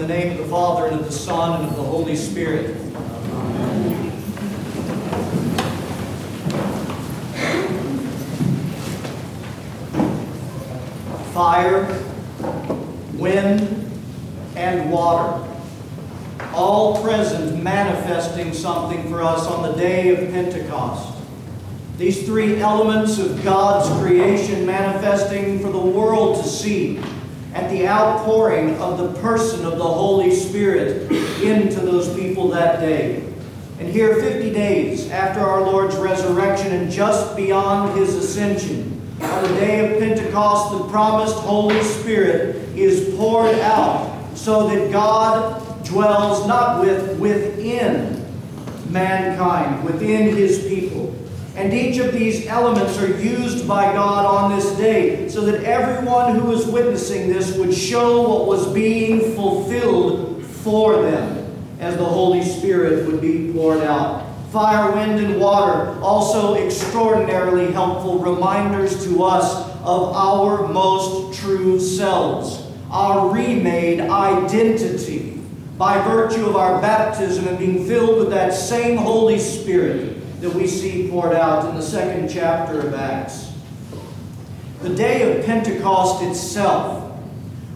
the name of the Father, and of the Son, and of the Holy Spirit. Amen. Fire, wind, and water, all present, manifesting something for us on the day of Pentecost. These three elements of God's creation manifesting for the world to see at the outpouring of the person of the Holy Spirit into those people that day. And here, 50 days after our Lord's resurrection and just beyond His ascension, on the day of Pentecost, the promised Holy Spirit is poured out so that God dwells not within mankind, within His people. And each of these elements are used by God on this day so that everyone who was witnessing this would show what was being fulfilled for them as the Holy Spirit would be poured out. Fire, wind, and water, also extraordinarily helpful reminders to us of our most true selves, our remade identity by virtue of our baptism and being filled with that same Holy Spirit that we see poured out in the second chapter of Acts. The day of Pentecost itself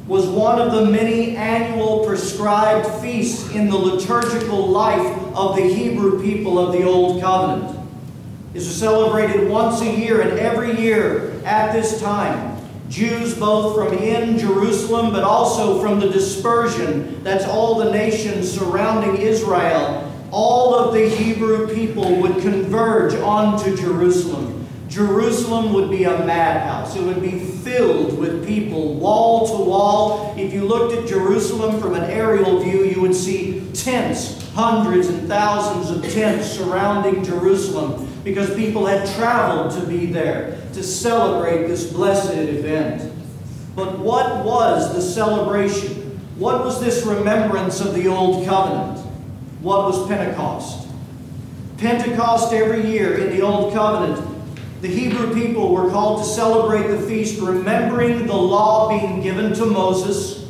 was one of the many annual prescribed feasts in the liturgical life of the Hebrew people of the Old Covenant. It was celebrated once a year, and every year at this time, Jews both from in Jerusalem but also from the dispersion, that's all the nations surrounding Israel, all of the Hebrew people would converge onto Jerusalem. Jerusalem would be a madhouse. It would be filled with people wall to wall. If you looked at Jerusalem from an aerial view, you would see tents, hundreds and thousands of tents surrounding Jerusalem because people had traveled to be there to celebrate this blessed event. But what was the celebration? What was this remembrance of the Old Covenant? What was Pentecost? Pentecost every year in the Old Covenant, the Hebrew people were called to celebrate the feast, remembering the law being given to Moses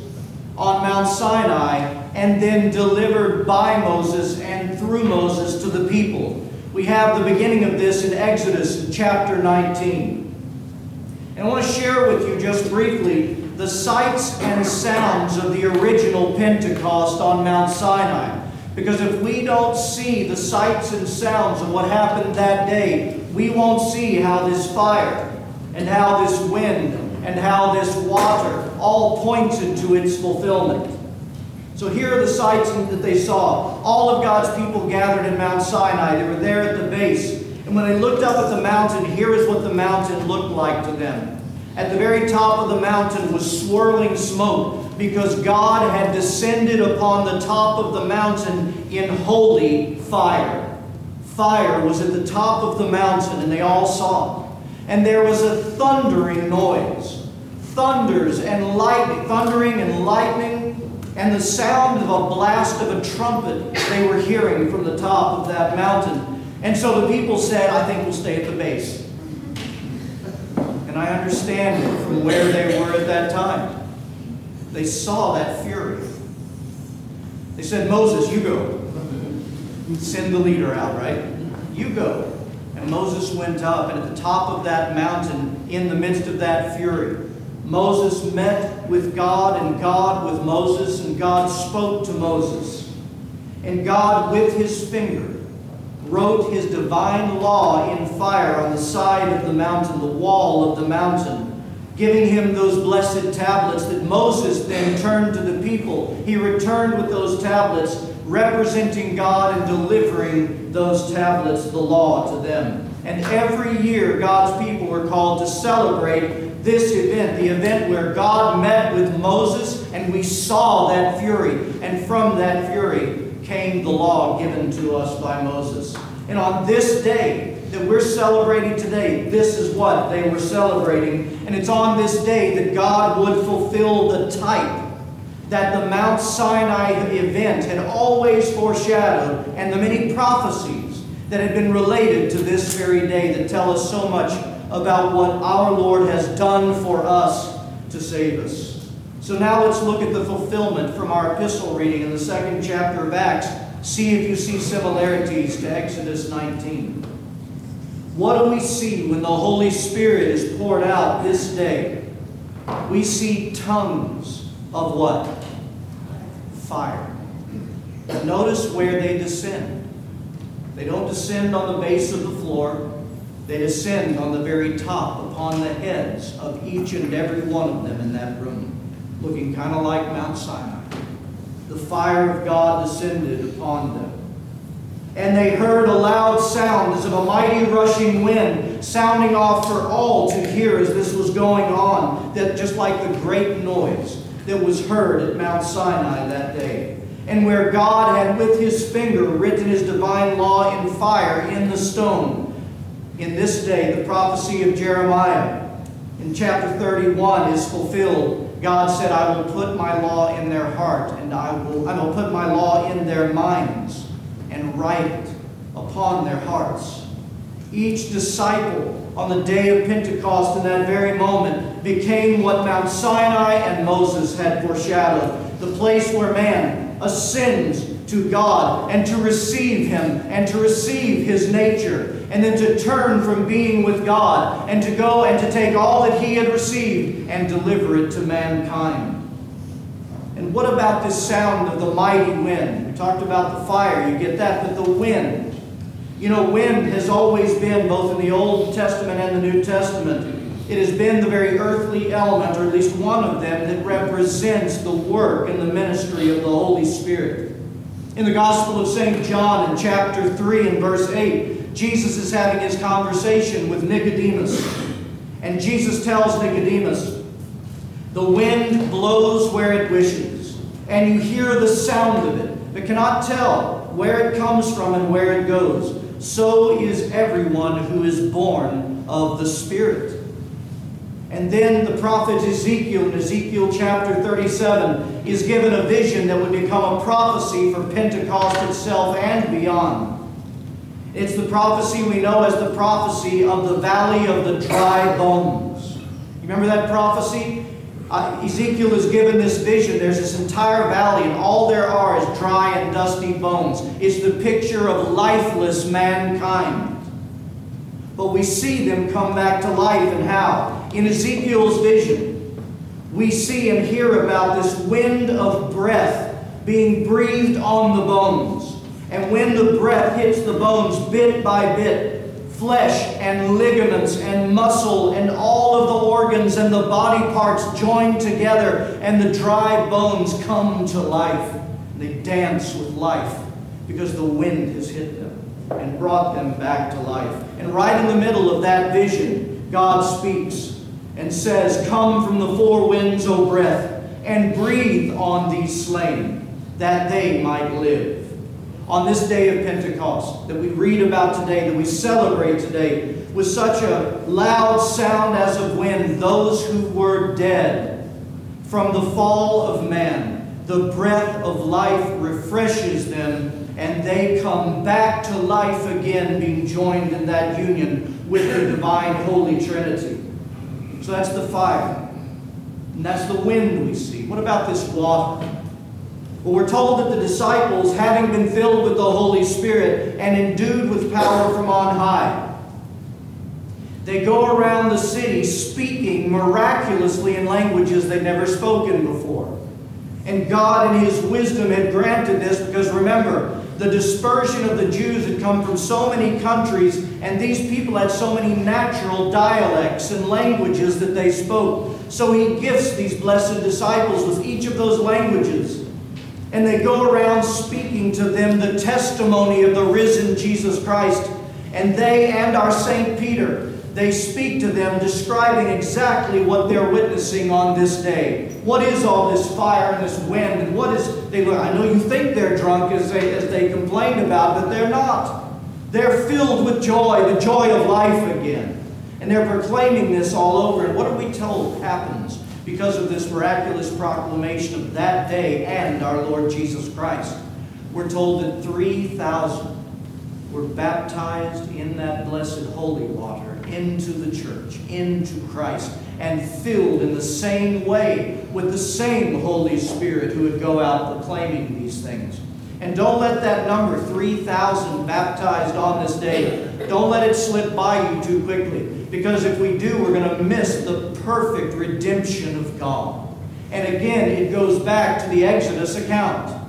on Mount Sinai and then delivered by Moses and through Moses to the people. We have the beginning of this in Exodus chapter 19. And I want to share with you just briefly the sights and sounds of the original Pentecost on Mount Sinai. Because if we don't see the sights and sounds of what happened that day, we won't see how this fire and how this wind and how this water all pointed to its fulfillment. So here are the sights that they saw. All of God's people gathered in Mount Sinai. They were there at the base. And when they looked up at the mountain, here is what the mountain looked like to them. At the very top of the mountain was swirling smoke, because God had descended upon the top of the mountain in holy fire. Fire was at the top of the mountain, and they all saw it. And there was a thundering noise, thundering and lightning, and the sound of a blast of a trumpet they were hearing from the top of that mountain. And so the people said, I think we'll stay at the base. And I understand it from where they were at that time. They saw that fury. They said, Moses, you go. Send the leader out, right? You go. And Moses went up, and at the top of that mountain, in the midst of that fury, Moses met with God, and God with Moses, and God spoke to Moses. And God, with His finger, wrote His divine law in fire on the side of the mountain, the wall of the mountain, giving him those blessed tablets that Moses then turned to the people. He returned with those tablets, representing God and delivering those tablets, the law, to them. And every year, God's people were called to celebrate this event, the event where God met with Moses, and we saw that fury. And from that fury came the law given to us by Moses. And on this day that we're celebrating today, this is what they were celebrating. And it's on this day that God would fulfill the type that the Mount Sinai event had always foreshadowed, and the many prophecies that had been related to this very day that tell us so much about what our Lord has done for us to save us. So now let's look at the fulfillment from our epistle reading in the 2nd chapter of Acts. See if you see similarities to Exodus 19. What do we see when the Holy Spirit is poured out this day? We see tongues of what? Fire. Notice where they descend. They don't descend on the base of the floor. They descend on the very top, upon the heads of each and every one of them in that room, looking kind of like Mount Sinai. The fire of God descended upon them. And they heard a loud sound as of a mighty rushing wind, sounding off for all to hear as this was going on, that just like the great noise that was heard at Mount Sinai that day, and where God had with his finger written his divine law in fire in the stone. In this day, the prophecy of Jeremiah in chapter 31 is fulfilled. God said, I will put my law in their heart, and I will put my law in their minds, and write it upon their hearts. Each disciple on the day of Pentecost in that very moment became what Mount Sinai and Moses had foreshadowed, the place where man ascends to God and to receive him and to receive his nature, and then to turn from being with God and to go and to take all that he had received and deliver it to mankind. And what about this sound of the mighty wind? We talked about the fire, you get that, but the wind. You know, wind has always been, both in the Old Testament and the New Testament, it has been the very earthly element, or at least one of them, that represents the work and the ministry of the Holy Spirit. In the Gospel of Saint John, in chapter 3 and verse 8, Jesus is having his conversation with Nicodemus. And Jesus tells Nicodemus, the wind blows where it wishes, and you hear the sound of it, but cannot tell where it comes from and where it goes. So is everyone who is born of the Spirit. And then the prophet Ezekiel, in Ezekiel chapter 37, is given a vision that would become a prophecy for Pentecost itself and beyond. It's the prophecy we know as the prophecy of the valley of the dry bones. You remember that prophecy? Ezekiel is given this vision. There's this entire valley, and all there are is dry and dusty bones. It's the picture of lifeless mankind. But we see them come back to life, and how? In Ezekiel's vision, we see and hear about this wind of breath being breathed on the bones. And when the breath hits the bones bit by bit, flesh and ligaments and muscle and all of the organs and the body parts join together, and the dry bones come to life. They dance with life because the wind has hit them and brought them back to life. And right in the middle of that vision, God speaks and says, come from the four winds, O breath, and breathe on these slain, that they might live. On this day of Pentecost, that we read about today, that we celebrate today, with such a loud sound as of wind, those who were dead from the fall of man, the breath of life refreshes them, and they come back to life again, being joined in that union with the divine Holy Trinity. So that's the fire. And that's the wind we see. What about this water? Well, we're told that the disciples, having been filled with the Holy Spirit and endued with power from on high, they go around the city speaking miraculously in languages they'd never spoken before. And God in his wisdom had granted this because, remember, the dispersion of the Jews had come from so many countries, and these people had so many natural dialects and languages that they spoke. So he gifts these blessed disciples with each of those languages. And they go around speaking to them the testimony of the risen Jesus Christ. And they and our Saint Peter, they speak to them describing exactly what they're witnessing on this day. What is all this fire and this wind? And what is they? I know you think they're drunk as they complain about, but they're not. They're filled with joy, the joy of life again. And they're proclaiming this all over. And what are we told happens because of this miraculous proclamation of that day and our Lord Jesus Christ? We're told that 3,000 were baptized in that blessed holy water into the church, into Christ. and filled in the same way with the same Holy Spirit who would go out proclaiming these things. And don't let that number, 3,000 baptized on this day, don't let it slip by you too quickly. Because if we do, we're going to miss the perfect redemption of God. And again, it goes back to the Exodus account.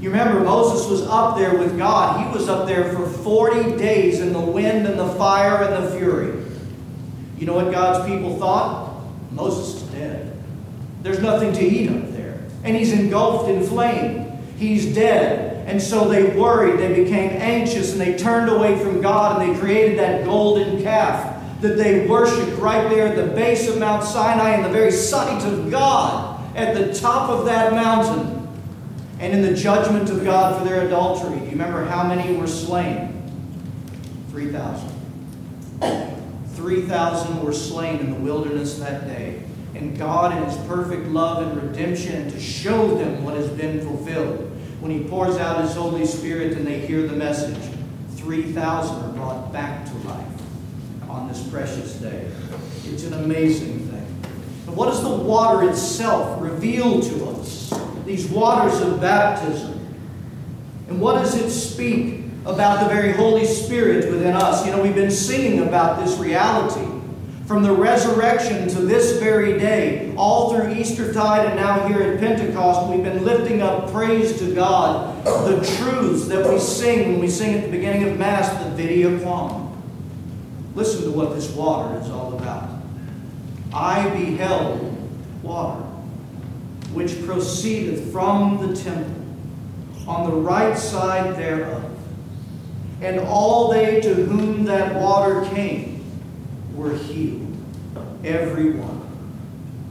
You remember, Moses was up there with God. He was up there for 40 days in the wind and the fire and the fury. You know what God's people thought? Moses is dead. There's nothing to eat up there. And he's engulfed in flame. He's dead. And so they worried. They became anxious. And they turned away from God. And they created that golden calf that they worshiped right there at the base of Mount Sinai in the very sight of God at the top of that mountain. And in the judgment of God for their adultery, do you remember how many were slain? 3,000. 3,000 were slain in the wilderness that day. And God, in His perfect love and redemption, to show them what has been fulfilled, when He pours out His Holy Spirit and they hear the message, 3,000 are brought back to life on this precious day. It's an amazing thing. But what does the water itself reveal to us? These waters of baptism. And what does it speak about the very Holy Spirit within us? You know, we've been singing about this reality. From the resurrection to this very day, all through Eastertide and now here at Pentecost, we've been lifting up praise to God, the truths that we sing when we sing at the beginning of Mass, the Vidi Aquam. Listen to what this water is all about. I beheld water, which proceedeth from the temple, on the right side thereof. And all they to whom that water came were healed, every one.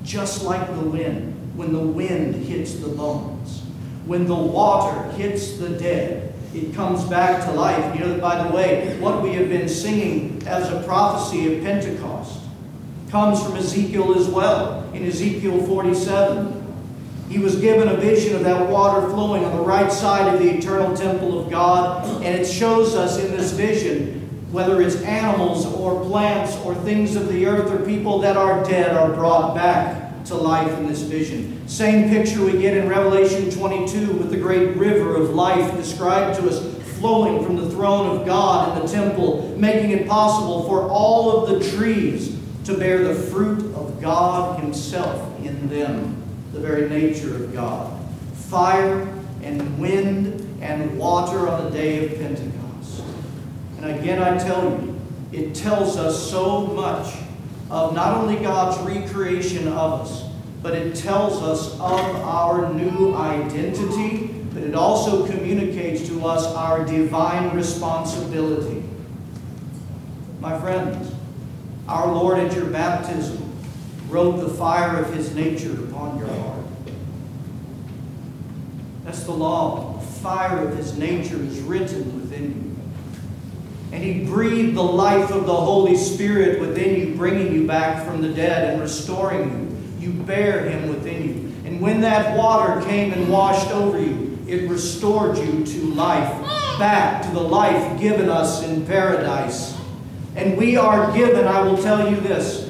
Just like the wind, when the wind hits the bones, when the water hits the dead, it comes back to life. You know, by the way, what we have been singing as a prophecy of Pentecost comes from Ezekiel as well, in Ezekiel 47. He was given a vision of that water flowing on the right side of the eternal temple of God. And it shows us in this vision, whether it's animals or plants or things of the earth or people that are dead are brought back to life in this vision. Same picture we get in Revelation 22 with the great river of life described to us flowing from the throne of God in the temple, making it possible for all of the trees to bear the fruit of God Himself in them. The very nature of God. Fire and wind and water on the day of Pentecost. And again, I tell you, it tells us so much of not only God's recreation of us, but it tells us of our new identity, but it also communicates to us our divine responsibility. My friends, our Lord at your baptism wrote the fire of His nature upon your heart. That's the law. The fire of His nature is written within you. And He breathed the life of the Holy Spirit within you, bringing you back from the dead and restoring you. You bear Him within you. And when that water came and washed over you, it restored you to life, back to the life given us in paradise. And we are given, I will tell you this,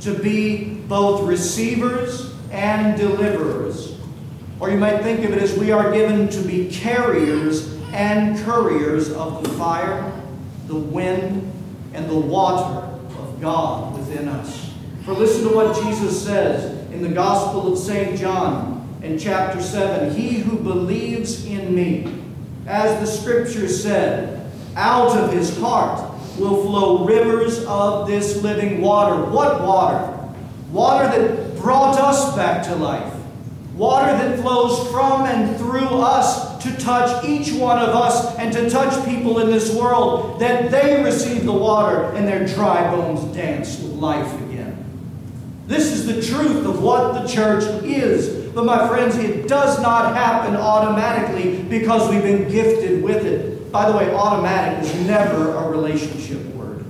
to be both receivers and deliverers. Or you might think of it as we are given to be carriers and couriers of the fire, the wind, and the water of God within us. For listen to what Jesus says in the Gospel of Saint John in chapter 7. He who believes in me, as the Scripture said, out of his heart will flow rivers of this living water. What water? Water that brought us back to life. Water that flows from and through us to touch each one of us and to touch people in this world, that they receive the water and their dry bones dance with life again. This is the truth of what the church is. But my friends, it does not happen automatically because we've been gifted with it. By the way, automatic is never a relationship word.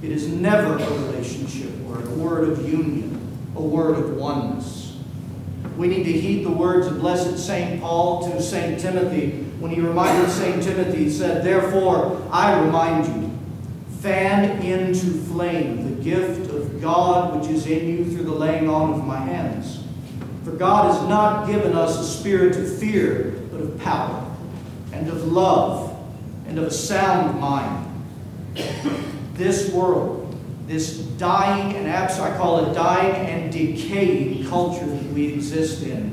It is never a relationship word, a word of union, a word of oneness. We need to heed the words of blessed Saint Paul to Saint Timothy when he reminded Saint Timothy, he said, therefore, I remind you, fan into flame the gift of with God which is in you through the laying on of my hands. For God has not given us a spirit of fear, but of power, and of love, and of a sound mind. This world, this dying and I call it dying and decaying culture that we exist in,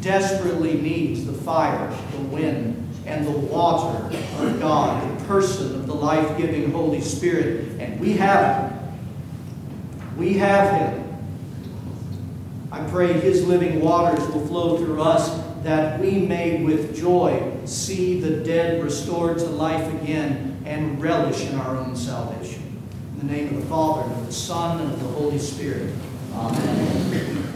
desperately needs the fire, the wind, and the water of God, the person of the life-giving Holy Spirit. And we have Him. We have Him. I pray His living waters will flow through us, that we may with joy see the dead restored to life again and relish in our own salvation. In the name of the Father, and of the Son, and of the Holy Spirit. Amen.